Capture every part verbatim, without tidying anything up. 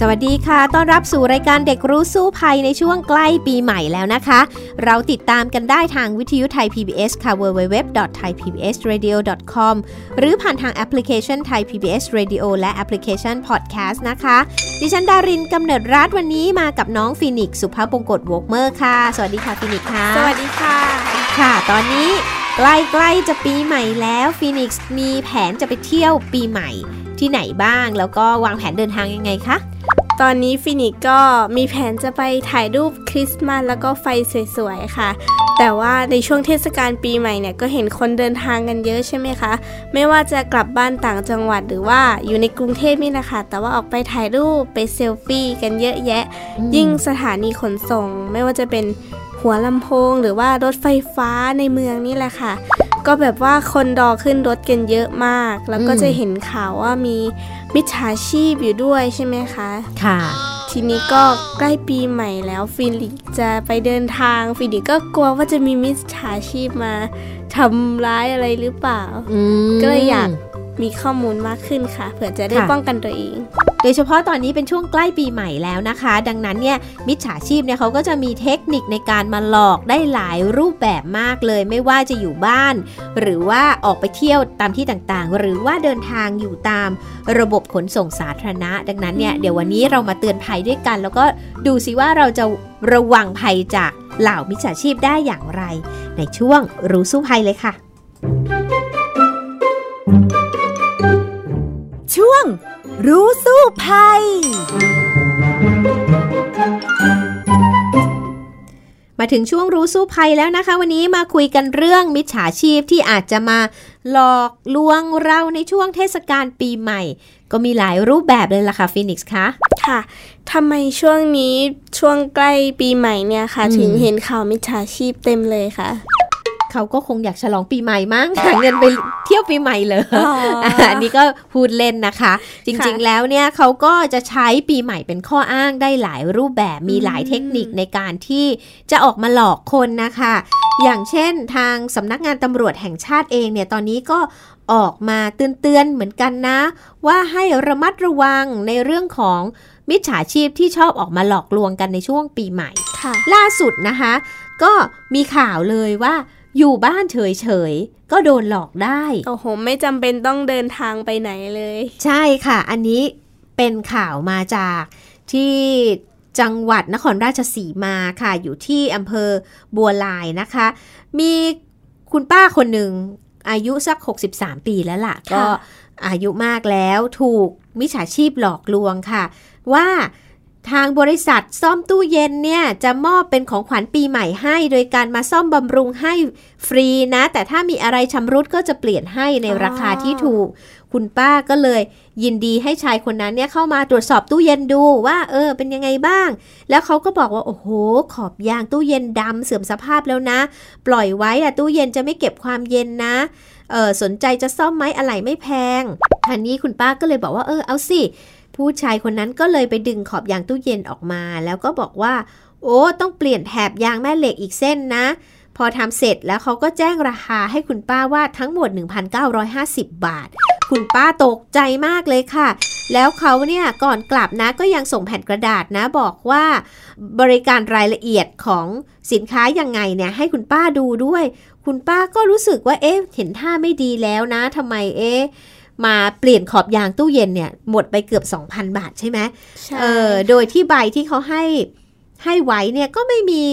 สวัสดีค่ะต้อนรับสู่รายการเด็กรู้สู้ภัยในช่วงใกล้ปีใหม่แล้วนะคะเราติดตามกันได้ทางวิทยุไทย พี บี เอส ค่ะ ดับเบิลยู ดับเบิลยู ดับเบิลยู ดอท ไทย พี บี เอส เรดิโอ ดอท คอม หรือผ่านทางแอปพลิเคชัน Thai พี บี เอส Radio และแอปพลิเคชัน Podcast นะคะดิฉันดารินกำเนิดรัตน์วันนี้มากับน้องฟีนิกซ์สุภาพบงกตวอล์กเมอร์ค่ะสวัสดีค่ะฟีนิกซ์ค่ะสวัสดีค่ะค่ะตอนนี้ใกล้ๆจะปีใหม่แล้วฟีนิกซ์มีแผนจะไปเที่ยวปีใหม่ที่ไหนบ้างแล้วก็วางแผนเดินทางยังไงคะตอนนี้ฟินิกก็มีแผนจะไปถ่ายรูปคริสต์มาสแล้วก็ไฟสวยๆค่ะแต่ว่าในช่วงเทศกาลปีใหม่เนี่ยก็เห็นคนเดินทางกันเยอะใช่ไหมคะไม่ว่าจะกลับบ้านต่างจังหวัดหรือว่าอยู่ในกรุงเทพนี่แหละค่ะแต่ว่าออกไปถ่ายรูปไปเซลฟี่กันเยอะแยะยิ่งสถานีขนส่งไม่ว่าจะเป็นหัวลำโพงหรือว่ารถไฟฟ้าในเมืองนี่แหละค่ะก็แบบว่าคนรอขึ้นรถกันเยอะมากแล้วก็จะเห็นข่าวว่ามีมิจฉาชีพอยู่ด้วยใช่ไหมคะค่ะทีนี้ก็ใกล้ปีใหม่แล้วฟินิกจะไปเดินทางฟินิกก็กลัวว่าจะมีมิจฉาชีพมาทำร้ายอะไรหรือเปล่าก็เลยอยากมีข้อมูลมากขึ้นค่ะเผื่อจะได้ป้องกันตัวเองโดยเฉพาะตอนนี้เป็นช่วงใกล้ปีใหม่แล้วนะคะดังนั้นเนี่ยมิจฉาชีพเนี่ยเขาก็จะมีเทคนิคในการมาหลอกได้หลายรูปแบบมากเลยไม่ว่าจะอยู่บ้านหรือว่าออกไปเที่ยวตามที่ต่างๆหรือว่าเดินทางอยู่ตามระบบขนส่งสาธารณะดังนั้นเนี่ยเดี๋ยววันนี้เรามาเตือนภัยด้วยกันแล้วก็ดูสิว่าเราจะระวังภัยจากเหล่ามิจฉาชีพได้อย่างไรในช่วงรู้สู้ภัยเลยค่ะช่วงรู้สู้ภัยมาถึงช่วงรู้สู้ภัยแล้วนะคะวันนี้มาคุยกันเรื่องมิจฉาชีพที่อาจจะมาหลอกลวงเราในช่วงเทศกาลปีใหม่ก็มีหลายรูปแบบเลยล่ะค่ะฟีนิกซ์คะค่ะทำไมช่วงนี้ช่วงใกล้ปีใหม่เนี่ยค่ะถึงเห็นข่าวมิจฉาชีพเต็มเลยค่ะเขาก็คงอยากฉลองปีใหม่มั้งหาเงินไปเที่ยวปีใหม่เหรอ อันนี้ก็พูดเล่นนะคะจริงๆแล้วเนี่ยเขาก็จะใช้ปีใหม่เป็นข้ออ้างได้หลายรูปแบบมีหลายเทคนิคในการที่จะออกมาหลอกคนนะคะอย่างเช่นทางสำนักงานตำรวจแห่งชาติเองเนี่ยตอนนี้ก็ออกมาเตือนๆเหมือนกันนะว่าให้ระมัดระวังในเรื่องของมิจฉาชีพที่ชอบออกมาหลอกลวงกันในช่วงปีใหม่ล่าสุดนะคะก็มีข่าวเลยว่าอยู่บ้านเฉยๆก็โดนหลอกได้โอ้โหไม่จำเป็นต้องเดินทางไปไหนเลยใช่ค่ะอันนี้เป็นข่าวมาจากที่จังหวัดนครราชสีมาค่ะอยู่ที่อำเภอบัวลายนะคะมีคุณป้าคนหนึ่งอายุสักหกสิบสามปีแล้วล่ะก็อายุมากแล้วถูกมิจฉาชีพหลอกลวงค่ะว่าทางบริษัทซ่อมตู้เย็นเนี่ยจะมอบเป็นของขวัญปีใหม่ให้โดยการมาซ่อมบำรุงให้ฟรีนะแต่ถ้ามีอะไรชำรุดก็จะเปลี่ยนให้ในราคาที่ถูกคุณป้าก็เลยยินดีให้ชายคนนั้นเนี่ยเข้ามาตรวจสอบตู้เย็นดูว่าเออเป็นยังไงบ้างแล้วเขาก็บอกว่าโอ้โหขอบยางตู้เย็นดำเสื่อมสภาพแล้วนะปล่อยไว้อะตู้เย็นจะไม่เก็บความเย็นนะเออสนใจจะซ่อมไหมอะไรไม่แพงทันนี้คุณป้าก็เลยบอกว่าเออเอาสิผู้ชายคนนั้นก็เลยไปดึงขอบยางตู้เย็นออกมาแล้วก็บอกว่าโอ้ต้องเปลี่ยนแถบยางแม่เหล็กอีกเส้นนะพอทำเสร็จแล้วเขาก็แจ้งราคาให้คุณป้าว่าทั้งหมด หนึ่งพันเก้าร้อยห้าสิบบาทคุณป้าตกใจมากเลยค่ะแล้วเขาเนี่ยก่อนกลับนะก็ยังส่งแผ่นกระดาษนะบอกว่าบริการรายละเอียดของสินค้ายังไงเนี่ยให้คุณป้าดูด้วยคุณป้าก็รู้สึกว่าเอ๊ะเห็นท่าไม่ดีแล้วนะทำไมเอ๊ะมาเปลี่ยนขอบยางตู้เย็นเนี่ยหมดไปเกือบ สองพันบาทใช่ไหมเออโดยที่ใบที่เขาให้ให้ไว้เนี่ยก็ไม่มี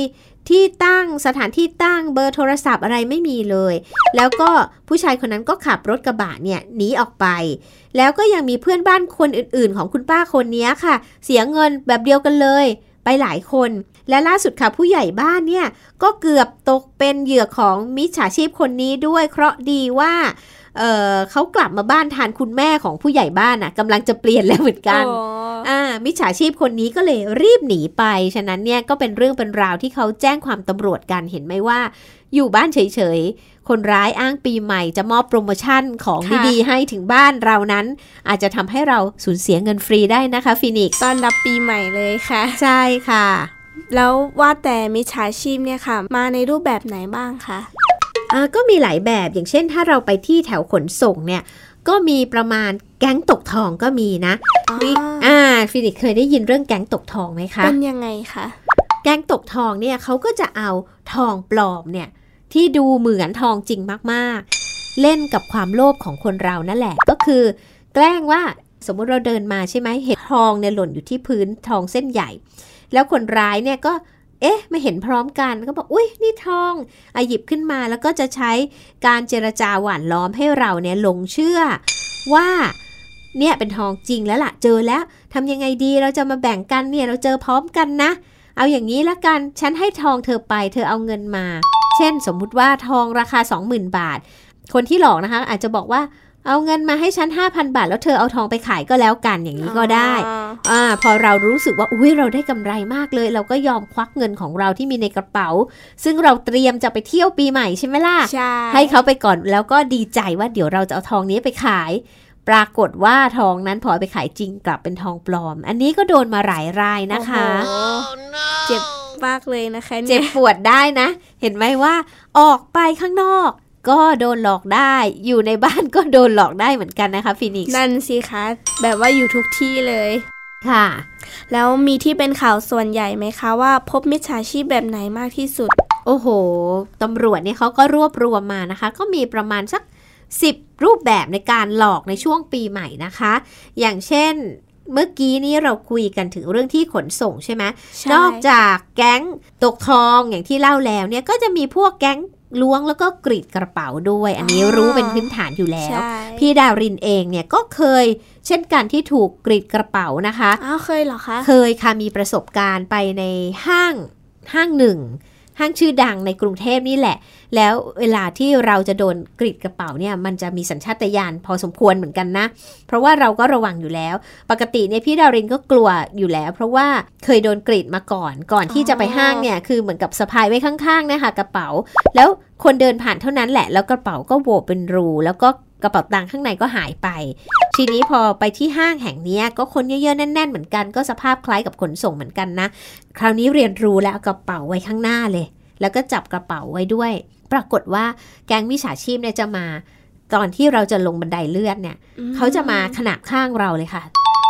ที่ตั้งสถานที่ตั้งเบอร์โทรศัพท์อะไรไม่มีเลยแล้วก็ผู้ชายคนนั้นก็ขับรถกระบะเนี่ยหนีออกไปแล้วก็ยังมีเพื่อนบ้านคนอื่นๆของคุณป้าคนนี้ค่ะเสียเงินแบบเดียวกันเลยไปหลายคนและล่าสุดค่ะผู้ใหญ่บ้านเนี่ยก็เกือบตกเป็นเหยื่อของมิจฉาชีพคนนี้ด้วยเคราะห์ดีว่าเอ่อเขากลับมาบ้านทานคุณแม่ของผู้ใหญ่บ้านน่ะกำลังจะเปลี่ยนแล้วเหมือนกัน oh. อ่า มิจฉาชีพคนนี้ก็เลยรีบหนีไปฉะนั้นเนี่ยก็เป็นเรื่องเป็นราวที่เขาแจ้งความตำรวจกันเห็นไหมว่าอยู่บ้านเฉยๆคนร้ายอ้างปีใหม่จะมอบโปรโมชั่นของดีๆให้ถึงบ้านเรานั้นอาจจะทำให้เราสูญเสียเงินฟรีได้นะคะฟินิกซ์ต้อนรับปีใหม่เลยค่ะใช่ค่ะแล้วว่าแต่มิจฉาชีพเนี่ยค่ะมาในรูปแบบไหนบ้างคะอ่าก็มีหลายแบบอย่างเช่นถ้าเราไปที่แถวขนส่งเนี่ยก็มีประมาณแก๊งตกทองก็มีนะอ่าฟินิกซ์เคยได้ยินเรื่องแก๊งตกทองไหมคะเป็นยังไงคะแก๊งตกทองเนี่ยเขาก็จะเอาทองปลอมเนี่ยที่ดูเหมือนทองจริงมากๆเล่นกับความโลภของคนเรานั่นแหละก็คือแกล้งว่าสมมติเราเดินมาใช่ไหมเห็นทองเนี่ยหล่นอยู่ที่พื้นทองเส้นใหญ่แล้วคนร้ายเนี่ยก็เอ๊ะไม่เห็นพร้อมกันก็บอกอุ้ยนี่ทองอ่ะหยิบขึ้นมาแล้วก็จะใช้การเจรจาหว่านล้อมให้เราเนี่ยหลงเชื่อว่าเนี่ยเป็นทองจริงแล้วล่ะเจอแล้วทำยังไงดีเราจะมาแบ่งกันเนี่ยเราเจอพร้อมกันนะเอาอย่างนี้ละกันฉันให้ทองเธอไปเธอเอาเงินมาเช่นสมมุติว่าทองราคา สองหมื่น บาทคนที่หลอกนะคะอาจจะบอกว่าเอาเงินมาให้ฉัน ห้าพัน บาทแล้วเธอเอาทองไปขายก็แล้วกันอย่างนี้ก็ได้อ่าพอเรารู้สึกว่าอุ๊ยเราได้กำไรมากเลยเราก็ยอมควักเงินของเราที่มีในกระเป๋าซึ่งเราเตรียมจะไปเที่ยวปีใหม่ใช่ไหมล่ะใช่ให้เขาไปก่อนแล้วก็ดีใจว่าเดี๋ยวเราจะเอาทองนี้ไปขายปรากฏว่าทองนั้นพอไปขายจริงกลับเป็นทองปลอมอันนี้ก็โดนมาหลายรายนะคะเจ็บมากเลยนะคะเจ็บปวดได้นะเห็นไหมว่าออกไปข้างนอกก็โดนหลอกได้อยู่ในบ้านก็โดนหลอกได้เหมือนกันนะคะฟินิกซ์นั่นสิคะแบบว่าอยู่ทุกที่เลยค่ะแล้วมีที่เป็นข่าวส่วนใหญ่ไหมคะว่าพบมิจฉาชีพแบบไหนมากที่สุดโอ้โหตำรวจเนี่ยเขาก็รวบรวมมานะคะก็มีประมาณสักสิบรูปแบบในการหลอกในช่วงปีใหม่นะคะอย่างเช่นเมื่อกี้นี้เราคุยกันถึงเรื่องที่ขนส่งใช่ไหมนอกจากแก๊งตกทองอย่างที่เล่าแล้วเนี่ยก็จะมีพวกแก๊งล้วงแล้วก็กรีดกระเป๋าด้วยอันนี้รู้เป็นพื้นฐานอยู่แล้วพี่ดาวรินเองเนี่ยก็เคยเช่นกันที่ถูกกรีดกระเป๋านะคะอ้าวเคยเหรอคะเคยค่ะมีประสบการณ์ไปในห้างห้างหนึ่งห้างชื่อดังในกรุงเทพนี่แหละแล้วเวลาที่เราจะโดนกรีดกระเป๋าเนี่ยมันจะมีสัญชาตญาณพอสมควรเหมือนกันนะเพราะว่าเราก็ระวังอยู่แล้วปกติเนี่ยพี่ดาวรินก็กลัวอยู่แล้วเพราะว่าเคยโดนกรีดมาก่อนก่อนที่จะไปห้างเนี่ยคือเหมือนกับสะพายไว้ข้างๆนะคะกระเป๋าแล้วคนเดินผ่านเท่านั้นแหละแล้วกระเป๋าก็โหวเป็นรูแล้วก็กระเป๋าตังค์ข้างในก็หายไปทีนี้พอไปที่ห้างแห่งนี้ก็คนเยอะๆแน่นๆเหมือนกันก็สภาพคล้ายกับขนส่งเหมือนกันนะคราวนี้เรียนรู้แล้วกระเป๋าไว้ข้างหน้าเลยแล้วก็จับกระเป๋าไว้ด้วยปรากฏว่าแก๊งมิจฉาชีพเนี่ยจะมาตอนที่เราจะลงบันไดเลื่อนเนี่ยเขาจะมาขนาบข้างเราเลยค่ะ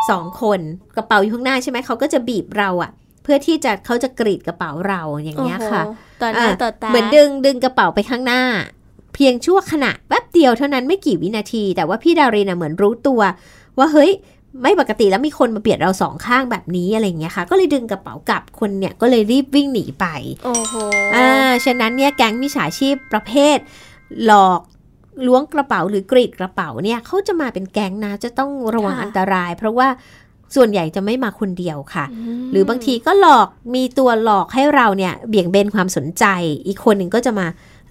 สองคนกระเป๋าอยู่ข้างหน้าใช่ไหมเขาก็จะบีบเราอะเพื่อที่จะเขาจะกรีดกระเป๋าเราอย่างเงี้ยค่ะต่อหน้าต่อตาเหมือนดึงดึงกระเป๋าไปข้างหน้าเพียงชั่วขณะแป๊บเดียวเท่านั้นไม่กี่วินาทีแต่ว่าพี่ดารินเหมือนรู้ตัวว่าเฮ้ยไม่ปกติแล้วมีคนมาเบียดเราสองข้างแบบนี้อะไรอย่างเงี้ยค่ะก็เลยดึงกระเป๋ากลับคนเนี่ยก็เลยรีบวิ่งหนีไปโอ้โหอ่าฉะนั้นเนี่ยแก๊งมิจฉาชีพประเภทหลอกล้วงกระเป๋าหรือกรีดกระเป๋าเนี่ยเขาจะมาเป็นแก๊งนะจะต้องระวังอันตรายเพราะว่าส่วนใหญ่จะไม่มาคนเดียวค่ะหรือบางทีก็หลอกมีตัวหลอกให้เราเนี่ยเบี่ยงเบนความสนใจอีกคนหนึ่งก็จะมา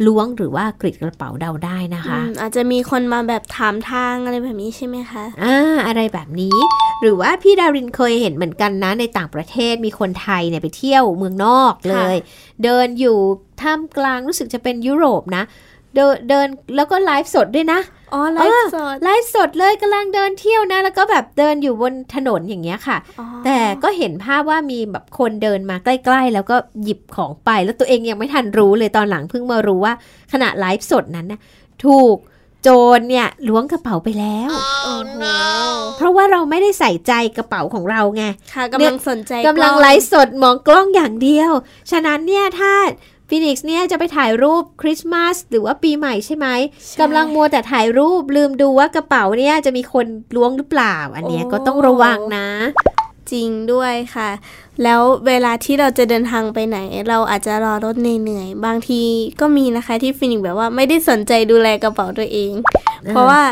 ล้วงหรือว่ากรีดกระเป๋าเดาได้นะคะอาจจะมีคนมาแบบถามทางอะไรแบบนี้ใช่ไหมคะอ่าอะไรแบบนี้หรือว่าพี่ดารินเคยเห็นเหมือนกันนะในต่างประเทศมีคนไทยเนี่ยไปเที่ยวเมืองนอกเลยเดินอยู่ท่ามกลางรู้สึกจะเป็นยุโรปนะเดินเดินแล้วก็ไลฟ์สดด้วยนะอ๋อไลฟ์สดไลฟ์สดเลยกำลังเดินเที่ยวนะแล้วก็แบบเดินอยู่บนถนนอย่างเงี้ยค่ะแต่ก็เห็นภาพว่ามีแบบคนเดินมาใกล้ๆแล้วก็หยิบของไปแล้วตัวเองยังไม่ทันรู้เลยตอนหลังเพิ่งมารู้ว่าขณะไลฟ์สดนั้นนะถูกโจรเนี่ยล้วงกระเป๋าไปแล้วโอ้โหเพราะว่าเราไม่ได้ใส่ใจกระเป๋าของเราไงค่ะกำลังสนใจกำลังไลฟ์สดมองกล้องอย่างเดียวฉะนั้นเนี่ยถ้าฟินิกซ์เนี่ยจะไปถ่ายรูปคริสต์มาสหรือว่าปีใหม่ใช่ไหมกำลังมัวแต่ถ่ายรูปลืมดูว่ากระเป๋าเนี่ยจะมีคนล้วงหรือเปล่าอันเนี้ยก็ต้องระวังนะจริงด้วยค่ะแล้วเวลาที่เราจะเดินทางไปไหนเราอาจจะรอรถเหนื่อยๆบางทีก็มีนะคะที่ฟินิกซ์แบบว่าไม่ได้สนใจดูแลกระเป๋าตัวเองเพราะว่า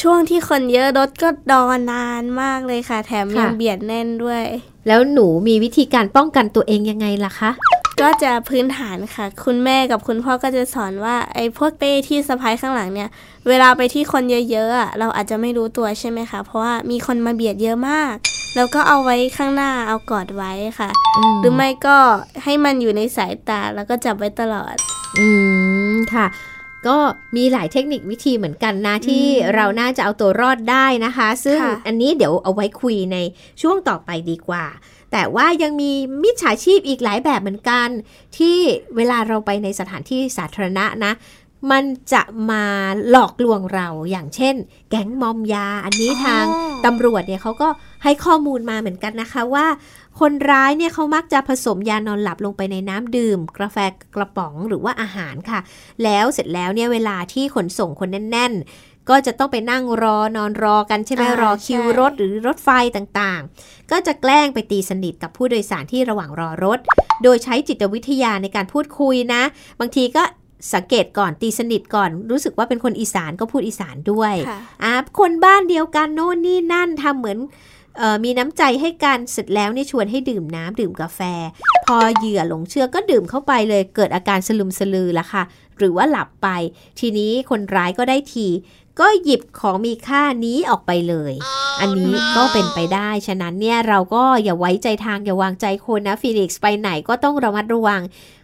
ช่วงที่คนเยอะรถก็ดอนานมากเลยค่ะแถมยังเบียดแน่นด้วยแล้วหนูมีวิธีการป้องกันตัวเองยังไงล่ะคะก็จะพื้นฐานค่ะคุณแม่กับคุณพ่อก็จะสอนว่าไอ้พวกเป้ที่สะพายข้างหลังเนี่ยเวลาไปที่คนเยอะๆเราอาจจะไม่รู้ตัวใช่ไหมคะเพราะว่ามีคนมาเบียดเยอะมาก แล้วก็เอาไว้ข้างหน้าเอากอดไว้ค่ะหรือไม่ก็ให้มันอยู่ในสายตาแล้วก็จับไว้ตลอดอืมค่ะก็มีหลายเทคนิควิธีเหมือนกันนะที่เราน่าจะเอาตัวรอดได้นะคะซึ่งอันนี้เดี๋ยวเอาไว้คุยในช่วงต่อไปดีกว่าแต่ว่ายังมีมิจฉาชีพอีกหลายแบบเหมือนกันที่เวลาเราไปในสถานที่สาธารณะนะมันจะมาหลอกลวงเราอย่างเช่นแก๊งมอมยาอันนี้ทางตำรวจเนี่ยเขาก็ให้ข้อมูลมาเหมือนกันนะคะว่าคนร้ายเนี่ยเขามักจะผสมยานอนหลับลงไปในน้ำดื่มกาแฟกระป๋องหรือว่าอาหารค่ะแล้วเสร็จแล้วเนี่ยเวลาที่ขนส่งคนแน่นๆก็จะต้องไปนั่งรอนอนรอกันใช่ไหมรอคิวรถหรือรถไฟต่างๆก็จะแกล้งไปตีสนิทกับผู้โดยสารที่ระหว่างรอรถโดยใช้จิตวิทยาในการพูดคุยนะบางทีก็สังเกตก่อนตีสนิทก่อนรู้สึกว่าเป็นคนอีสานก็พูดอีสานด้วยอ่าคนบ้านเดียวกันโน่นนี่นั่นทำเหมือนเอ่อมีน้ำใจให้กันเสร็จแล้วเนี่ยชวนให้ดื่มน้ำดื่มกาแฟพอเหยื่อหลงเชื่อก็ดื่มเข้าไปเลยเกิดอาการสลึมสลือละค่ะหรือว่าหลับไปทีนี้คนร้ายก็ได้ทีก็หยิบของมีค่านี้ออกไปเลยอันนี้ก็เป็นไปได้ฉะนั้นเนี่ยเราก็อย่าไว้ใจทางอย่าวางใจคนนะฟีนิกซ์ไปไหนก็ต้องระมัดระวัง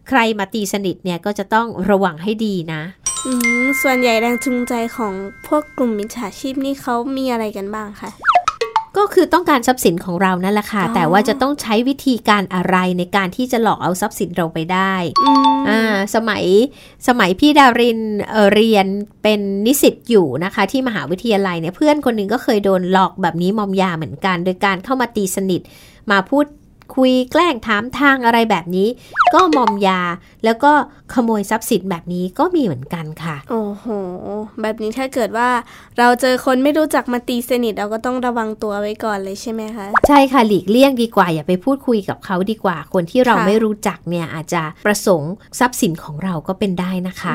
ใครมาตีสนิทเนี่ยก็จะต้องระวังให้ดีนะอืมส่วนใหญ่แรงจูงใจของพวกกลุ่มมิจฉาชีพนี่เขามีอะไรกันบ้างคะก็คือต้องการทรัพย์สินของเรานั่นแหละค่ะแต่ว่าจะต้องใช้วิธีการอะไรในการที่จะหลอกเอาทรัพย์สินเราไปได้อ่าสมัยสมัยพี่ดารินเอ่อเรียนเป็นนิสิตอยู่นะคะที่มหาวิทยาลัยเนี่ยเพื่อนคนหนึ่งก็เคยโดนหลอกแบบนี้มอมยาเหมือนกันโดยการเข้ามาตีสนิทมาพูดคุยแกล้งถามทางอะไรแบบนี้ก็มอมยาแล้วก็ขโมยทรัพย์สินแบบนี้ก็มีเหมือนกันค่ะโอ้โหแบบนี้ถ้าเกิดว่าเราเจอคนไม่รู้จักมาตีสนิทเราก็ต้องระวังตัวไว้ก่อนเลยใช่ไหมคะใช่ค่ะหลีกเลี่ยงดีกว่าอย่าไปพูดคุยกับเขาดีกว่าคนที่เราไม่รู้จักเนี่ยอาจจะประสงค์ทรัพย์สินของเราก็เป็นได้นะคะ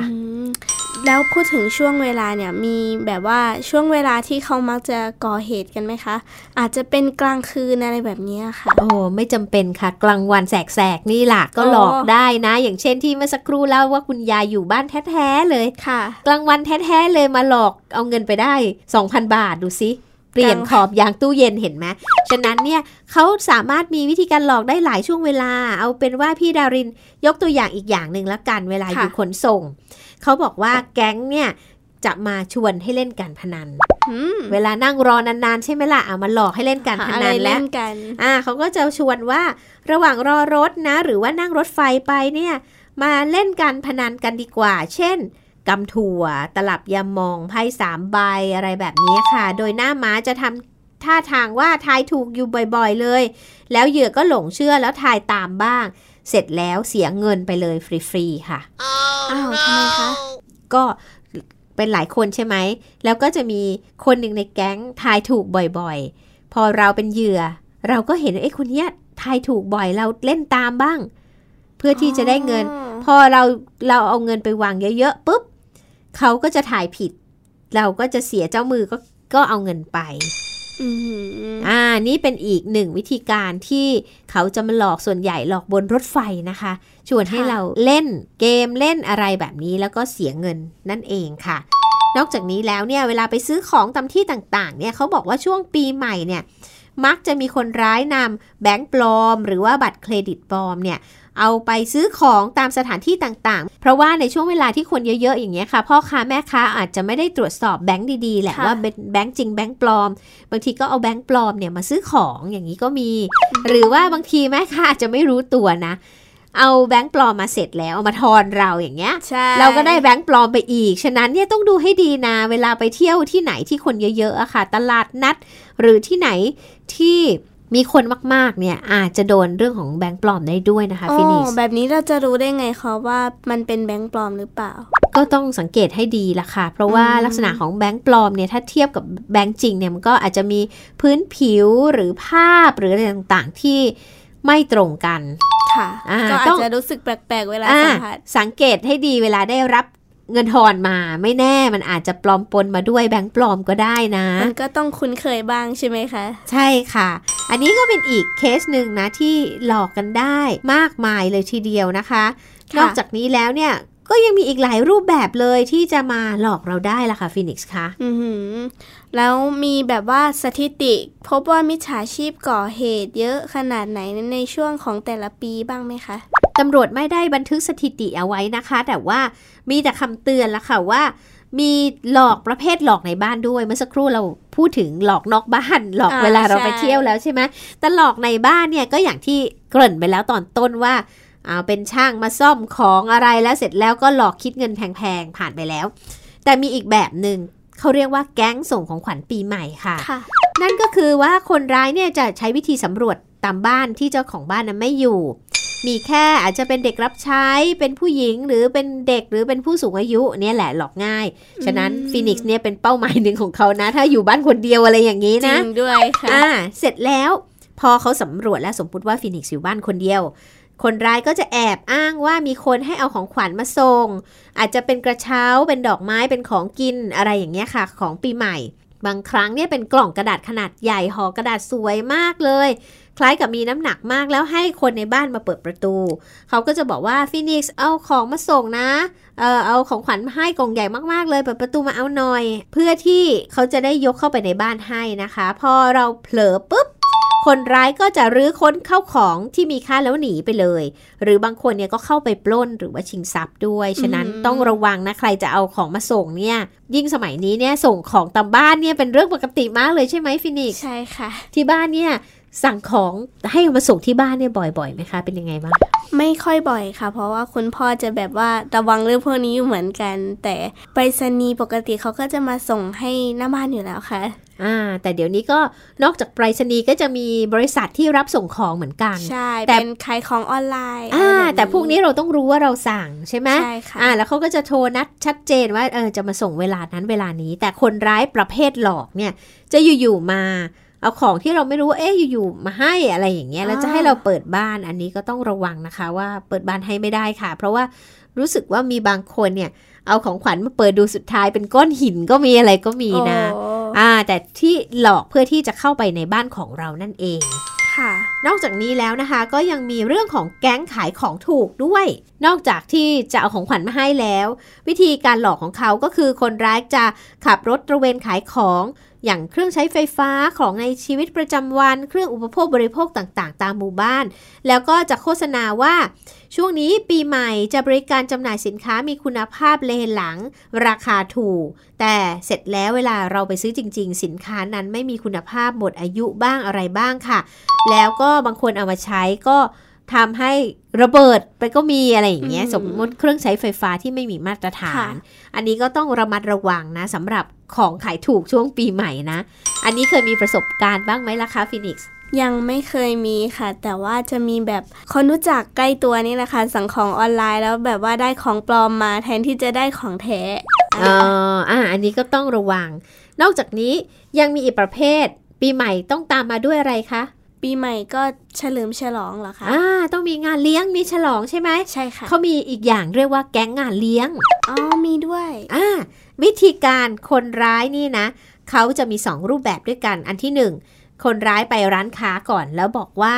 แล้วพูดถึงช่วงเวลาเนี่ยมีแบบว่าช่วงเวลาที่เขามักจะก่อเหตุกันไหมคะอาจจะเป็นกลางคืนอะไรแบบนี้ค่ะโอ้ไม่จำเป็นค่ะกลางวันแสกๆนี่ล่ะก็หลอกได้นะอย่างเช่นที่เมื่อสักครู่เล่าว่าคุณยายอยู่บ้านแท้ๆเลยค่ะกลางวันแท้ๆเลยมาหลอกเอาเงินไปได้ สองพัน บาทดูสิเปลี่ยนขอบยางตู้เย็นเห็นไหมฉะนั้นเนี่ยเขาสามารถมีวิธีการหลอกได้หลายช่วงเวลาเอาเป็นว่าพี่ดารินยกตัวอย่างอีกอย่างหนึ่งละกันเวลาอยู่ขนส่งเขาบอกว่าแก๊งเนี่ยจะมาชวนให้เล่นการพนันเวลานั่งรอนานๆใช่ไหมล่ะเอามาหลอกให้เล่นการพนันแล้วอ่าเขาก็จะชวนว่าระหว่างรอรถนะหรือว่านั่งรถไฟไปเนี่ยมาเล่นการพนันกันดีกว่าเช่นกำถั่วตลับยามองไพ่สามใบอะไรแบบนี้ค่ะโดยหน้าม้าจะทำท่าทางว่าทายถูกอยู่บ่อยๆเลยแล้วเหยื่อก็หลงเชื่อแล้วทายตามบ้างเสร็จแล้วเสียเงินไปเลยฟรีๆค่ะอ้าวทำไมคะก็เป็นหลายคนใช่ไหมแล้วก็จะมีคนหนึ่งในแก๊งทายถูกบ่อยๆพอเราเป็นเหยื่อเราก็เห็นไอ้คนเนี้ยทายถูกบ่อยเราเล่นตามบ้างเพื่อที่จะได้เงินพอเราเราเอาเงินไปวางเยอะๆปุ๊บเขาก็จะถ่ายผิดเราก็จะเสียเจ้ามือก็ก็เอาเงินไปอ่านี่เป็นอีกหนึ่งวิธีการที่เขาจะมาหลอกส่วนใหญ่หลอกบนรถไฟนะคะชวนให้เราเล่นเกมเล่นอะไรแบบนี้แล้วก็เสียเงินนั่นเองค่ะนอกจากนี้แล้วเนี่ยเวลาไปซื้อของตามที่ต่างๆเนี่ยเขาบอกว่าช่วงปีใหม่เนี่ยมักจะมีคนร้ายนำแบงค์ปลอมหรือว่าบัตรเครดิตปลอมเนี่ยเอาไปซื้อของตามสถานที่ต่างๆเพราะว่าในช่วงเวลาที่คนเยอะๆอย่างเงี้ยค่ะพ่อค้าแม่ค้าอาจจะไม่ได้ตรวจสอบแบงค์ดีๆแหละว่าเป็นแบงค์จริงแบงค์ปลอมบางทีก็เอาแบงค์ปลอมเนี่ยมาซื้อของอย่างนี้ก็มีหรือว่าบางทีแม่ค้าอาจจะไม่รู้ตัวนะเอาแบงค์ปลอมมาเสร็จแล้วเอามาทอนเราอย่างเงี้ยเราก็ได้แบงค์ปลอมไปอีกฉะนั้นเนี่ยต้องดูให้ดีนะเวลาไปเที่ยวที่ไหนที่คนเยอะๆอะค่ะตลาดนัดหรือที่ไหนที่มีคนมากๆเนี่ยอาจจะโดนเรื่องของแบงค์ปลอมได้ด้วยนะคะฟินิชแบบนี้เราจะรู้ได้ไงคะว่ามันเป็นแบงค์ปลอมหรือเปล่าก็ต้องสังเกตให้ดีล่ะค่ะเพราะว่าลักษณะของแบงค์ปลอมเนี่ยถ้าเทียบกับแบงค์จริงเนี่ยมันก็อาจจะมีพื้นผิวหรือภาพหรืออะไรต่างๆที่ไม่ตรงกันค่ะก็อาจจะรู้สึกแปลกๆเวลาสัมผัสสังเกตให้ดีเวลาได้รับเงินทอนมาไม่แน่มันอาจจะปลอมปนมาด้วยแบงค์ปลอมก็ได้นะมันก็ต้องคุ้นเคยบ้างใช่ไหมคะใช่ค่ะอันนี้ก็เป็นอีกเคสหนึ่งนะที่หลอกกันได้มากมายเลยทีเดียวนะคะนอกจากนี้แล้วเนี่ย ก็ยังมีอีกหลายรูปแบบเลยที่จะมาหลอกเราได้ล่ะค่ะฟีนิกซ์คะอือหือแล้วมีแบบว่าสถิติพบว่ามิจฉาชีพก่อเหตุเยอะขนาดไหนในช่วงของแต่ละปีบ้างไหมคะตำรวจไม่ได้บันทึกสถิติเอาไว้นะคะแต่ว่ามีแต่คำเตือนละค่ะว่ามีหลอกประเภทหลอกในบ้านด้วยเมื่อสักครู่เราพูดถึงหลอกนอกบ้านหลอกเวลาเราไปเที่ยวแล้วใช่ไหมแต่หลอกในบ้านเนี่ยก็อย่างที่เกริ่นไปแล้วตอนต้นว่าเอาเป็นช่างมาซ่อมของอะไรแล้วเสร็จแล้วก็หลอกคิดเงินแพงๆผ่านไปแล้วแต่มีอีกแบบนึงเขาเรียกว่าแก๊งส่งของขวัญปีใหม่ค่ะนั่นก็คือว่าคนร้ายเนี่ยจะใช้วิธีสำรวจตามบ้านที่เจ้าของบ้านนั้นไม่อยู่มีแค่อาจจะเป็นเด็กรับใช้เป็นผู้หญิงหรือเป็นเด็กหรือเป็นผู้สูงอายุเนี่ยแหละหลอกง่ายฉะนั้นฟีนิกซ์เนี่ยเป็นเป้าหมายหนึ่งของเขานะถ้าอยู่บ้านคนเดียวอะไรอย่างนี้นะจริงด้วยค่ะอ่าเสร็จแล้วพอเขาสำรวจและสมมติว่าฟีนิกซ์อยู่บ้านคนเดียวคนร้ายก็จะแอบอ้างว่ามีคนให้เอาของขวัญมาส่งอาจจะเป็นกระเช้าเป็นดอกไม้เป็นของกินอะไรอย่างเงี้ยค่ะของปีใหม่บางครั้งเนี่ยเป็นกล่องกระดาษขนาดใหญ่ห่อกระดาษสวยมากเลยคล้ายกับมีน้ำหนักมากแล้วให้คนในบ้านมาเปิดประตูเขาก็จะบอกว่าฟีนิกซ์เอาของมาส่งนะเออเอาของขวัญมาให้กล่องใหญ่มากๆเลยเปิดประตูมาเอาหน่อยเพื่อที่เขาจะได้ยกเข้าไปในบ้านให้นะคะพอเราเผลอปุ๊บคนร้ายก็จะรื้อค้นเข้าของที่มีค่าแล้วหนีไปเลยหรือบางคนเนี่ยก็เข้าไปปล้นหรือว่าชิงทรัพย์ด้วยฉะนั้นต้องระวังนะใครจะเอาของมาส่งเนี่ยยิ่งสมัยนี้เนี่ยส่งของตามบ้านเนี่ยเป็นเรื่องปกติมากเลยใช่ไหมฟินิกใช่ค่ะที่บ้านเนี่ยสั่งของให้มาส่งที่บ้านเนี่ยบ่อยๆไหมคะเป็นยังไงบ้างไม่ค่อยบ่อยค่ะเพราะว่าคุณพ่อจะแบบว่าระวังเรื่องพวกนี้อยู่เหมือนกันแต่ไปรษณีย์ปกติเขาก็จะมาส่งให้หน้าบ้านอยู่แล้วค่ะอ่าแต่เดี๋ยวนี้ก็นอกจากไปรษณีย์ก็จะมีบริษัทที่รับส่งของเหมือนกันใช่แต่เป็นขายของออนไลน์อ่าแต่พวกนี้เราต้องรู้ว่าเราสั่งใช่ไหมใช่ค่ะอ่าแล้วเขาก็จะโทรนัดชัดเจนว่าเออจะมาส่งเวลานั้นเวลานี้แต่คนร้ายประเภทหลอกเนี่ยจะอยู่ๆมาเอาของที่เราไม่รู้เอ๊ะอยู่ๆมาให้อะไรอย่างเงี้ยแล้วจะให้เราเปิดบ้านอันนี้ก็ต้องระวังนะคะว่าเปิดบ้านให้ไม่ได้ค่ะเพราะว่ารู้สึกว่ามีบางคนเนี่ยเอาของขวัญมาเปิดดูสุดท้ายเป็นก้อนหินก็มีอะไรก็มีนะอ่าแต่ที่หลอกเพื่อที่จะเข้าไปในบ้านของเรานั่นเองค่ะนอกจากนี้แล้วนะคะก็ยังมีเรื่องของแก๊งขายของถูกด้วยนอกจากที่จะเอาของขวัญมาให้แล้ววิธีการหลอกของเขาก็คือคนร้ายจะขับรถตระเวนขายของอย่างเครื่องใช้ไฟฟ้าของในชีวิตประจำวันเครื่องอุปโภคบริโภคต่างๆตามหมู่บ้านแล้วก็จะโฆษณาว่าช่วงนี้ปีใหม่จะบริการจำหน่ายสินค้ามีคุณภาพเลนหลังราคาถูกแต่เสร็จแล้วเวลาเราไปซื้อจริงๆสินค้านั้นไม่มีคุณภาพหมดอายุบ้างอะไรบ้างค่ะแล้วก็บางคนเอามาใช้ก็ทำให้ระเบิดไปก็มีอะไรอย่างเงี้ยสมมติเครื่องใช้ไฟฟ้าที่ไม่มีมาตรฐานอันนี้ก็ต้องระมัดระวังนะสำหรับของขายถูกช่วงปีใหม่นะอันนี้เคยมีประสบการณ์บ้างไหมล่ะคะฟีนิกซ์ยังไม่เคยมีค่ะแต่ว่าจะมีแบบคนรู้จักใกล้ตัวนี่แหละค่ะสั่งของออนไลน์แล้วแบบว่าได้ของปลอมมาแทนที่จะได้ของแท้อ๋ออ่ะอันนี้ก็ต้องระวังนอกจากนี้ยังมีอีกประเภทปีใหม่ต้องตามมาด้วยอะไรคะปีใหม่ก็เฉลิมฉลองเหรอคะอ่าต้องมีงานเลี้ยงมีฉลองใช่ไหมใช่ค่ะเขามีอีกอย่างเรียกว่าแก๊งงานเลี้ยงอ๋อมีด้วยอ่าวิธีการคนร้ายนี่นะเขาจะมีสองรูปแบบด้วยกันอันที่หนึ่งคนร้ายไปร้านค้าก่อนแล้วบอกว่า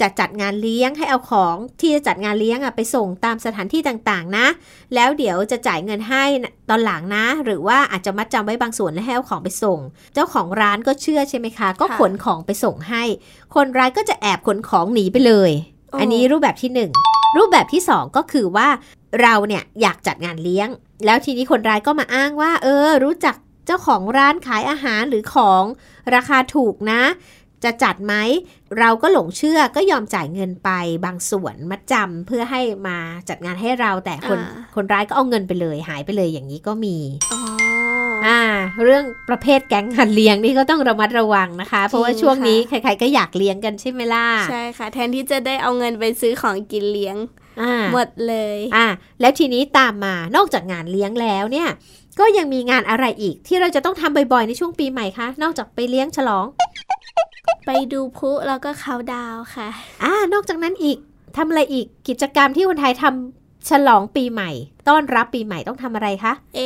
จะจัดงานเลี้ยงให้เอาของที่จะจัดงานเลี้ยงอ่ะไปส่งตามสถานที่ต่างๆนะแล้วเดี๋ยวจะจ่ายเงินให้ตอนหลังนะหรือว่าอาจจะมัดจำไว้บางส่วนแล้วให้เอาของไปส่งเจ้าของร้านก็เชื่อใช่ไหมคะก็ขนของไปส่งให้คนร้ายก็จะแอบขนของหนีไปเลยอันนี้รูปแบบที่หนึ่งรูปแบบที่สองก็คือว่าเราเนี่ยอยากจัดงานเลี้ยงแล้วทีนี้คนร้ายก็มาอ้างว่าเออรู้จักเจ้าของร้านขายอาหารหรือของราคาถูกนะจะจัดไหมเราก็หลงเชื่อก็ยอมจ่ายเงินไปบางส่วนมัดจำเพื่อให้มาจัดงานให้เราแต่คนคนร้ายก็เอาเงินไปเลยหายไปเลยอย่างนี้ก็มีอ๋ออ่าเรื่องประเภทแก๊งหันเลี้ยงนี่ก็ต้องระมัดระวังนะคะเพราะว่าช่วงนี้ใครๆก็อยากเลี้ยงกันใช่ไหมล่ะใช่ค่ะแทนที่จะได้เอาเงินไปซื้อของกินเลี้ยงหมดเลยอ่าแล้วทีนี้ตามมานอกจากงานเลี้ยงแล้วเนี่ยก็ยังมีงานอะไรอีกที่เราจะต้องทำบ่อยๆในช่วงปีใหม่คะนอกจากไปเลี้ยงฉลองไปดูพลุแล้วก็เคาน์ดาวน์ค่ะอ่านอกจากนั้นอีกทำอะไรอีกกิจกรรมที่คนไทยทำฉลองปีใหม่ต้อนรับปีใหม่ต้องทำอะไรคะเอ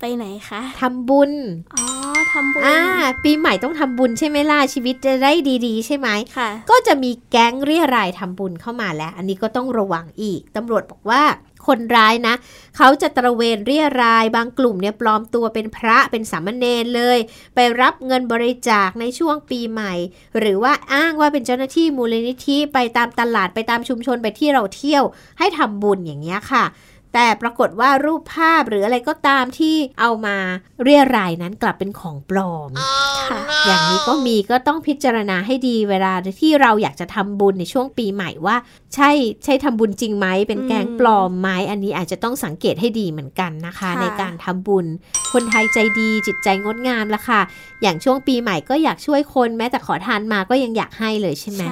ไปไหนคะทำบุญอ๋อทำบุญอ่าปีใหม่ต้องทำบุญใช่ไหมล่ะชีวิตจะได้ดีๆใช่ไหมค่ะก็จะมีแก๊งเรี่ยรายทำบุญเข้ามาแล้วอันนี้ก็ต้องระวังอีกตำรวจบอกว่า คนร้ายนะเขาจะตระเวนเรี่ยรายบางกลุ่มเนี่ยปลอมตัวเป็นพระเป็นสามเณรเลยไปรับเงินบริจาคในช่วงปีใหม่หรือว่าอ้างว่าเป็นเจ้าหน้าที่มูลนิธิไปตามตลาดไปตามชุมชนไปที่เราเที่ยวให้ทำบุญอย่างเงี้ยค่ะแต่ปรากฏว่ารูปภาพหรืออะไรก็ตามที่เอามาเรี่ยรายนั้นกลับเป็นของปลอม oh, ค่ะ no. อย่างนี้ก็มีก็ต้องพิจารณาให้ดีเวลาที่เราอยากจะทำบุญในช่วงปีใหม่ว่าใช่ใช่ทำบุญจริงไหมเป็นแกงปลอมไหมอันนี้อาจจะต้องสังเกตให้ดีเหมือนกันนะคะในการทำบุญคนไทยใจดีจิตใจงดงามละค่ะอย่างช่วงปีใหม่ก็อยากช่วยคนแม้แต่ขอทานมาก็ยังอยากให้เลยใช่ไหม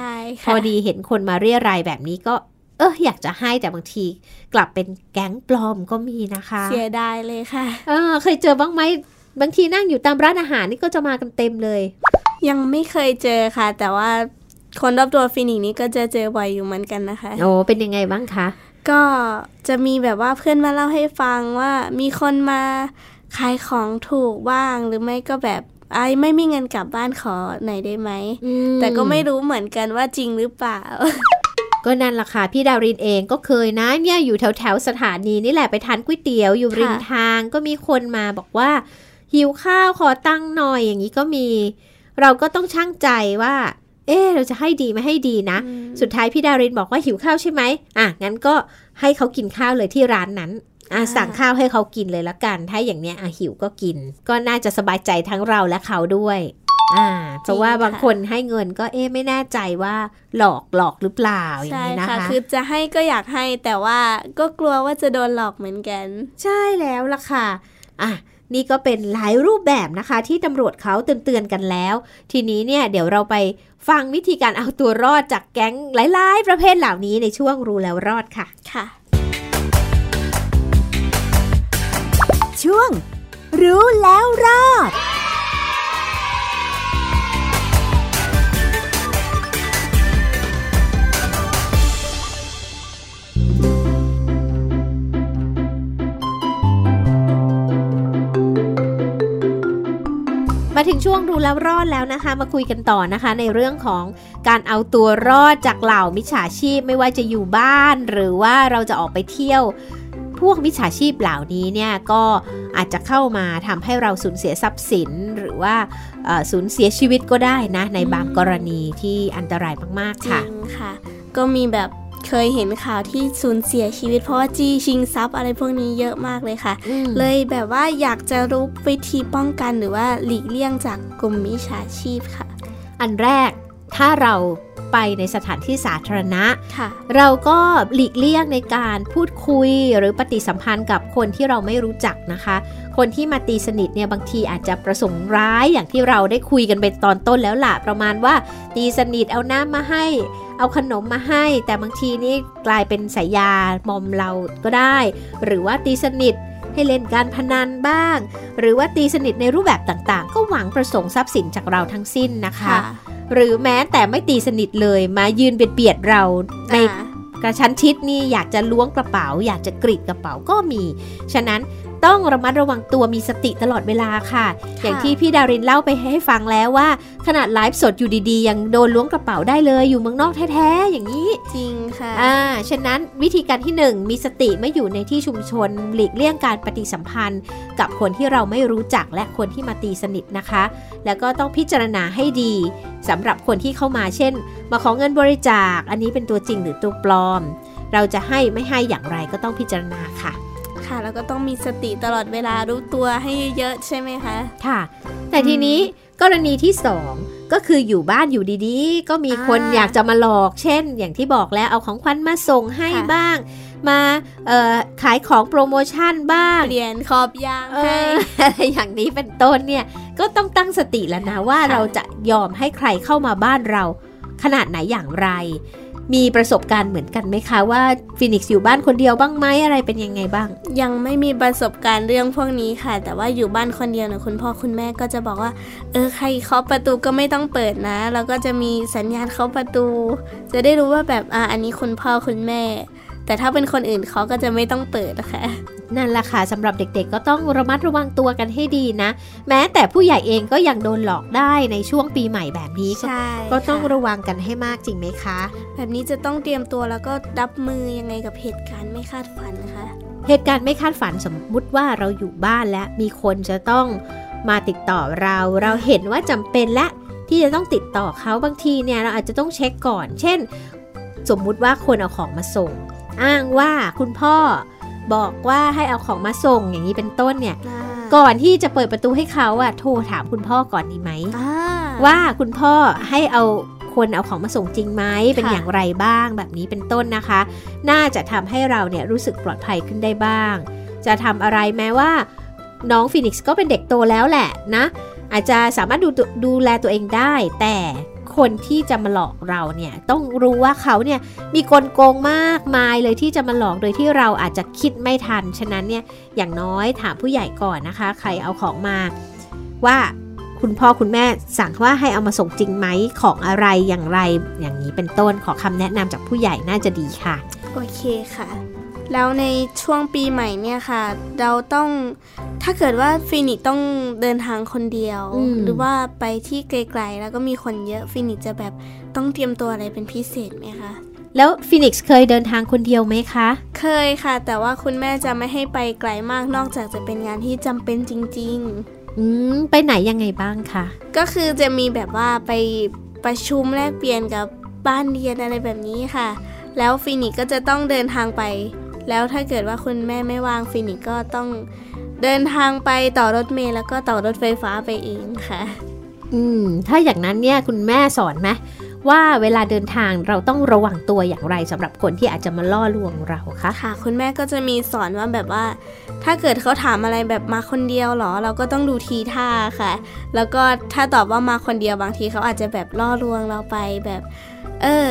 พอดีเห็นคนมาเรี่ยรายแบบนี้ก็เอออยากจะให้แต่บางทีกลับเป็นแก๊งปลอมก็มีนะคะเสียดายเลยค่ะเออเคยเจอบ้างไหมบางทีนั่งอยู่ตามร้านอาหารนี่ก็จะมากันเต็มเลยยังไม่เคยเจอค่ะแต่ว่าคนรอบตัวฟินิกนี่ก็จะเจอบ่อยอยู่เหมือนกันนะคะโอ้เป็นยังไงบ้างคะก็จะมีแบบว่าเพื่อนมาเล่าให้ฟังว่ามีคนมาขายของถูกบ้างหรือไม่ก็แบบไอ้ไม่มีเงินกลับบ้านขอหน่อยได้ไหมแต่ก็ไม่รู้เหมือนกันว่าจริงหรือเปล่าก็นั่นแหละค่ะพี่ดาวรินเองก็เคยนะเนี่ยอยู่แถวแถวสถานีนี่แหละไปทานก๋วยเตี๋ยวอยู่ริมทางก็มีคนมาบอกว่าหิวข้าวขอตังค์หน่อยอย่างนี้ก็มีเราก็ต้องชั่งใจว่าเออเราจะให้ดีไม่ให้ดีนะสุดท้ายพี่ดาวรินบอกว่าหิวข้าวใช่ไหมอ่ะงั้นก็ให้เขากินข้าวเลยที่ร้านนั้นอ่ะสั่งข้าวให้เขากินเลยละกันถ้าอย่างเนี้ยอ่ะหิวก็กินก็น่าจะสบายใจทั้งเราและเขาด้วยอ่าเพราะว่าบางคนให้เงินก็เอ๊ะไม่แน่ใจว่าหลอกหลอกหรือเปล่าอย่างนี้นะคะใช่ค่ะคือจะให้ก็อยากให้แต่ว่าก็กลัวว่าจะโดนหลอกเหมือนกันใช่แล้วล่ะค่ะอ่ะนี่ก็เป็นหลายรูปแบบนะคะที่ตำรวจเขาเตือนๆกันแล้วทีนี้เนี่ยเดี๋ยวเราไปฟังวิธีการเอาตัวรอดจากแก๊งหลายๆประเภทเหล่านี้ในช่วงรู้แล้วรอดค่ะค่ะช่วงรู้แล้วรอดมาถึงช่วงรู้แล้วรอดแล้วนะคะมาคุยกันต่อนะคะในเรื่องของการเอาตัวรอดจากเหล่ามิจฉาชีพไม่ว่าจะอยู่บ้านหรือว่าเราจะออกไปเที่ยวพวกมิจฉาชีพเหล่านี้เนี่ยก็อาจจะเข้ามาทำให้เราสูญเสียทรัพย์สินหรือว่าสูญเสียชีวิตก็ได้นะในบางกรณีที่อันตรายมากๆค่ะจริงค่ะก็มีแบบเคยเห็นข่าวที่สูญเสียชีวิตเพราะว่าจี้ชิงทรัพย์อะไรพวกนี้เยอะมากเลยค่ะเลยแบบว่าอยากจะรู้วิธีป้องกันหรือว่าหลีกเลี่ยงจากกลุ่มมิจฉาชีพค่ะอันแรกถ้าเราไปในสถานที่สาธารณะเราก็หลีกเลี่ยงในการพูดคุยหรือปฏิสัมพันธ์กับคนที่เราไม่รู้จักนะคะคนที่มาตีสนิทเนี่ยบางทีอาจจะประสงค์ร้ายอย่างที่เราได้คุยกันไปตอนต้นแล้วล่ะประมาณว่าตีสนิทเอาน้ำมาให้เอาขนมมาให้แต่บางทีนี่กลายเป็นสายยามอมเราก็ได้หรือว่าตีสนิทให้เล่นการพนันบ้างหรือว่าตีสนิทในรูปแบบต่างๆก็หวังประสงค์ทรัพย์สินจากเราทั้งสิ้นนะคะหรือแม้แต่ไม่ตีสนิทเลยมายืนเบียดเบียดเราในกระชั้นชิดนี่อยากจะล้วงกระเป๋าอยากจะกรีดกระเป๋าก็มีฉะนั้นต้องระมัดระวังตัวมีสติตลอดเวลาค่ะอย่างที่พี่ดารินเล่าไปให้ฟังแล้วว่าขนาดไลฟ์สดอยู่ดีๆยังโดนล้วงกระเป๋าได้เลยอยู่เมืองนอกแท้ๆอย่างนี้จริงค่ะอ่าฉะนั้นวิธีการที่หนึ่งมีสติไม่อยู่ในที่ชุมชนหลีกเลี่ยงการปฏิสัมพันธ์กับคนที่เราไม่รู้จักและคนที่มาตีสนิทนะคะแล้วก็ต้องพิจารณาให้ดีสำหรับคนที่เข้ามาเช่นมาขอเงินบริจาคอันนี้เป็นตัวจริงหรือตัวปลอมเราจะให้ไม่ให้อย่างไรก็ต้องพิจารณาค่ะค่ะแล้วก็ต้องมีสติตลอดเวลารู้ตัวให้เยอะๆใช่ไหมคะค่ะแต่ทีนี้กรณีที่สองก็คืออยู่บ้านอยู่ดีๆก็มีคนอยากจะมาหลอกเช่นอย่างที่บอกแล้วเอาของขวัญมาส่งให้บ้างมาเอ่อขายของโปรโมชั่นบ้างเปลี่ยนขอบยางให้อะไรอย่างนี้เป็นต้นเนี่ยก็ต้องตั้งสติแล้วนะว่าเราจะยอมให้ใครเข้ามาบ้านเราขนาดไหนอย่างไรมีประสบการณ์เหมือนกันไหมคะว่าฟีนิกซ์อยู่บ้านคนเดียวบ้างไหมอะไรเป็นยังไงบ้างยังไม่มีประสบการณ์เรื่องพวกนี้ค่ะแต่ว่าอยู่บ้านคนเดียวเนี่ยคุณพ่อคุณแม่ก็จะบอกว่าเออใครเคาะประตูก็ไม่ต้องเปิดนะแล้วก็จะมีสัญญาณเคาะประตูจะได้รู้ว่าแบบอ่ะอันนี้คุณพ่อคุณแม่แต่ถ้าเป็นคนอื่นเขาก็จะไม่ต้องเปิดนะคะ นั่นแหละค่ะสำหรับเด็กๆก็ต้องระมัดระวังตัวกันให้ดีนะแม้แต่ผู้ใหญ่เองก็ยังโดนหลอกได้ในช่วงปีใหม่แบบนี้ก็ต้องระวังกันให้มากจริงไหมคะแบบนี้จะต้องเตรียมตัวแล้วก็รับมือยังไงกับเหตุการณ์ไม่คาดฝันคะเหตุการณ์ไม่คาดฝันสมมุติว่าเราอยู่บ้านและมีคนจะต้องมาติดต่อเราเราเห็นว่าจำเป็นและที่จะต้องติดต่อเขาบางทีเนี่ยเราอาจจะต้องเช็คก่อนเช่นสมมุติว่าคนเอาของมาส่งอ้างว่าคุณพ่อบอกว่าให้เอาของมาส่งอย่างนี้เป็นต้นเนี่ยก่อนที่จะเปิดประตูให้เขาอะโทรถามคุณพ่อก่อนดีไหมว่าคุณพ่อให้เอาคนเอาของมาส่งจริงไหมเป็นอย่างไรบ้างแบบนี้เป็นต้นนะคะน่าจะทำให้เราเนี่ยรู้สึกปลอดภัยขึ้นได้บ้างจะทำอะไรแม้ว่าน้องฟีนิกซ์ก็เป็นเด็กโตแล้วแหละนะอาจจะสามารถดูดูแลตัวเองได้แต่คนที่จะมาหลอกเราเนี่ยต้องรู้ว่าเขาเนี่ยมีกลโกงมากมายเลยที่จะมาหลอกโดยที่เราอาจจะคิดไม่ทันฉะนั้นเนี่ยอย่างน้อยถามผู้ใหญ่ก่อนนะคะใครเอาของมาว่าคุณพ่อคุณแม่สั่งว่าให้เอามาส่งจริงไหมของอะไรอย่างไรอย่างนี้เป็นต้นขอคำแนะนำจากผู้ใหญ่น่าจะดีค่ะโอเคค่ะแล้วในช่วงปีใหม่เนี่ยค่ะเราต้องถ้าเกิดว่าฟินิกต้องเดินทางคนเดียวหรือว่าไปที่ไกลๆแล้วก็มีคนเยอะฟินิกจะแบบต้องเตรียมตัวอะไรเป็นพิเศษไหมคะแล้วฟินิกซ์เคยเดินทางคนเดียวไหมคะเคยค่ะแต่ว่าคุณแม่จะไม่ให้ไปไกลมากนอกจากจะเป็นงานที่จำเป็นจริงๆอืมไปไหนยังไงบ้างคะก็คือจะมีแบบว่าไปประชุมแลกเปลี่ยนกับบ้านเรียนอะไรแบบนี้ค่ะแล้วฟินิกก็จะต้องเดินทางไปแล้วถ้าเกิดว่าคุณแม่ไม่ว่างฟินิกก็ต้องเดินทางไปต่อรถเมล์แล้วก็ต่อรถไฟฟ้าไปเองค่ะอืมถ้าอย่างนั้นเนี่ยคุณแม่สอนไหมว่าเวลาเดินทางเราต้องระวังตัวอย่างไรสำหรับคนที่อาจจะมาล่อลวงเราคะค่ะคุณแม่ก็จะมีสอนว่าแบบว่าถ้าเกิดเขาถามอะไรแบบมาคนเดียวหรอเราก็ต้องดูทีท่าค่ะแล้วก็ถ้าตอบว่ามาคนเดียวบางทีเขาอาจจะแบบล่อลวงเราไปแบบเออ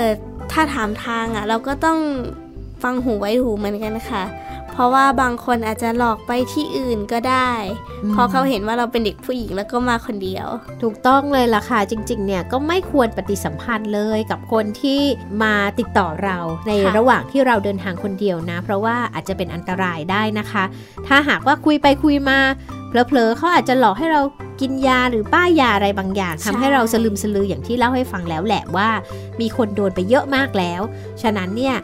ถ้าถามทางอ่ะเราก็ต้องฟังหูไว้หูเหมือนกันค่ะเพราะว่าบางคนอาจจะหลอกไปที่อื่นก็ได้เพราะเขาเห็นว่าเราเป็นเด็กผู้หญิงแล้วก็มาคนเดียวถูกต้องเลยล่ะค่ะจริงๆเนี่ยก็ไม่ควรปฏิสัมพันธ์เลยกับคนที่มาติดต่อเราในระหว่างที่เราเดินทางคนเดียวนะเพราะว่าอาจจะเป็นอันตรายได้นะคะถ้าหากว่าคุยไปคุยมาเผลอๆเขาอาจจะหลอกให้เรากินยาหรือป้ายยาอะไรบางอย่างทำให้เราสลืมสลืออย่างที่เล่าให้ฟังแล้วแหละว่ามีคนโดนไปเยอะมากแล้วฉะนั้นเนี่ย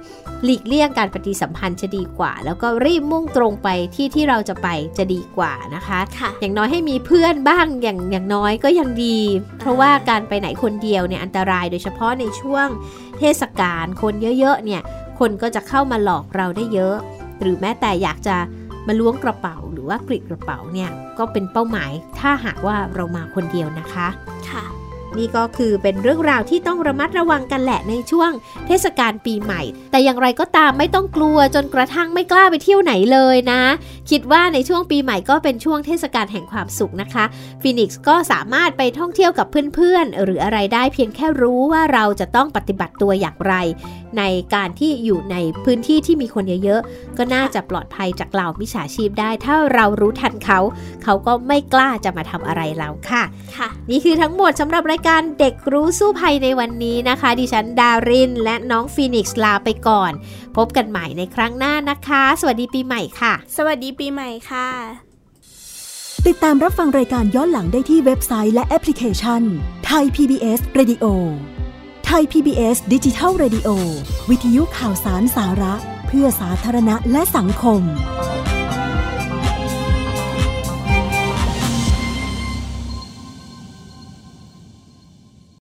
หลีกเลี่ยงการปฏิสัมพันธ์จะดีกว่าแล้วก็รีบมุ่งตรงไปที่ที่เราจะไปจะดีกว่านะคะอย่างน้อยให้มีเพื่อนบ้างอย่างอย่างน้อยก็ยังดีเพราะว่าการไปไหนคนเดียวเนี่ยอันตรายโดยเฉพาะในช่วงเทศกาลคนเยอะๆเนี่ยคนก็จะเข้ามาหลอกเราได้เยอะหรือแม้แต่อยากจะมาล้วงกระเป๋าหรือว่ากรีดกระเป๋าเนี่ยก็เป็นเป้าหมายถ้าหากว่าเรามาคนเดียวนะคะค่ะนี่ก็คือเป็นเรื่องราวที่ต้องระมัดระวังกันแหละในช่วงเทศกาลปีใหม่แต่อย่างไรก็ตามไม่ต้องกลัวจนกระทั่งไม่กล้าไปเที่ยวไหนเลยนะคิดว่าในช่วงปีใหม่ก็เป็นช่วงเทศกาลแห่งความสุขนะคะฟีนิกซ์ก็สามารถไปท่องเที่ยวกับเพื่อนๆหรืออะไรได้เพียงแค่รู้ว่าเราจะต้องปฏิบัติตัวอย่างไรในการที่อยู่ในพื้นที่ที่มีคนเยอะๆก็น่าจะปลอดภัยจากเหล่ามิจฉาชีพได้ถ้าเรารู้ทันเขาเขาก็ไม่กล้าจะมาทำอะไรเราค่ะค่ะนี่คือทั้งหมดสำหรับรายการเด็กรู้สู้ภัยในวันนี้นะคะดิฉันดารินและน้องฟีนิกซ์ลาไปก่อนพบกันใหม่ในครั้งหน้านะคะสวัสดีปีใหม่ค่ะสวัสดีปีใหม่ค่ะติดตามรับฟังรายการย้อนหลังได้ที่เว็บไซต์และแอปพลิเคชัน Thai พี บี เอส Radio Thai พี บี เอส Digital Radio วิทยุข่าวสารสาระเพื่อสาธารณะและสังคม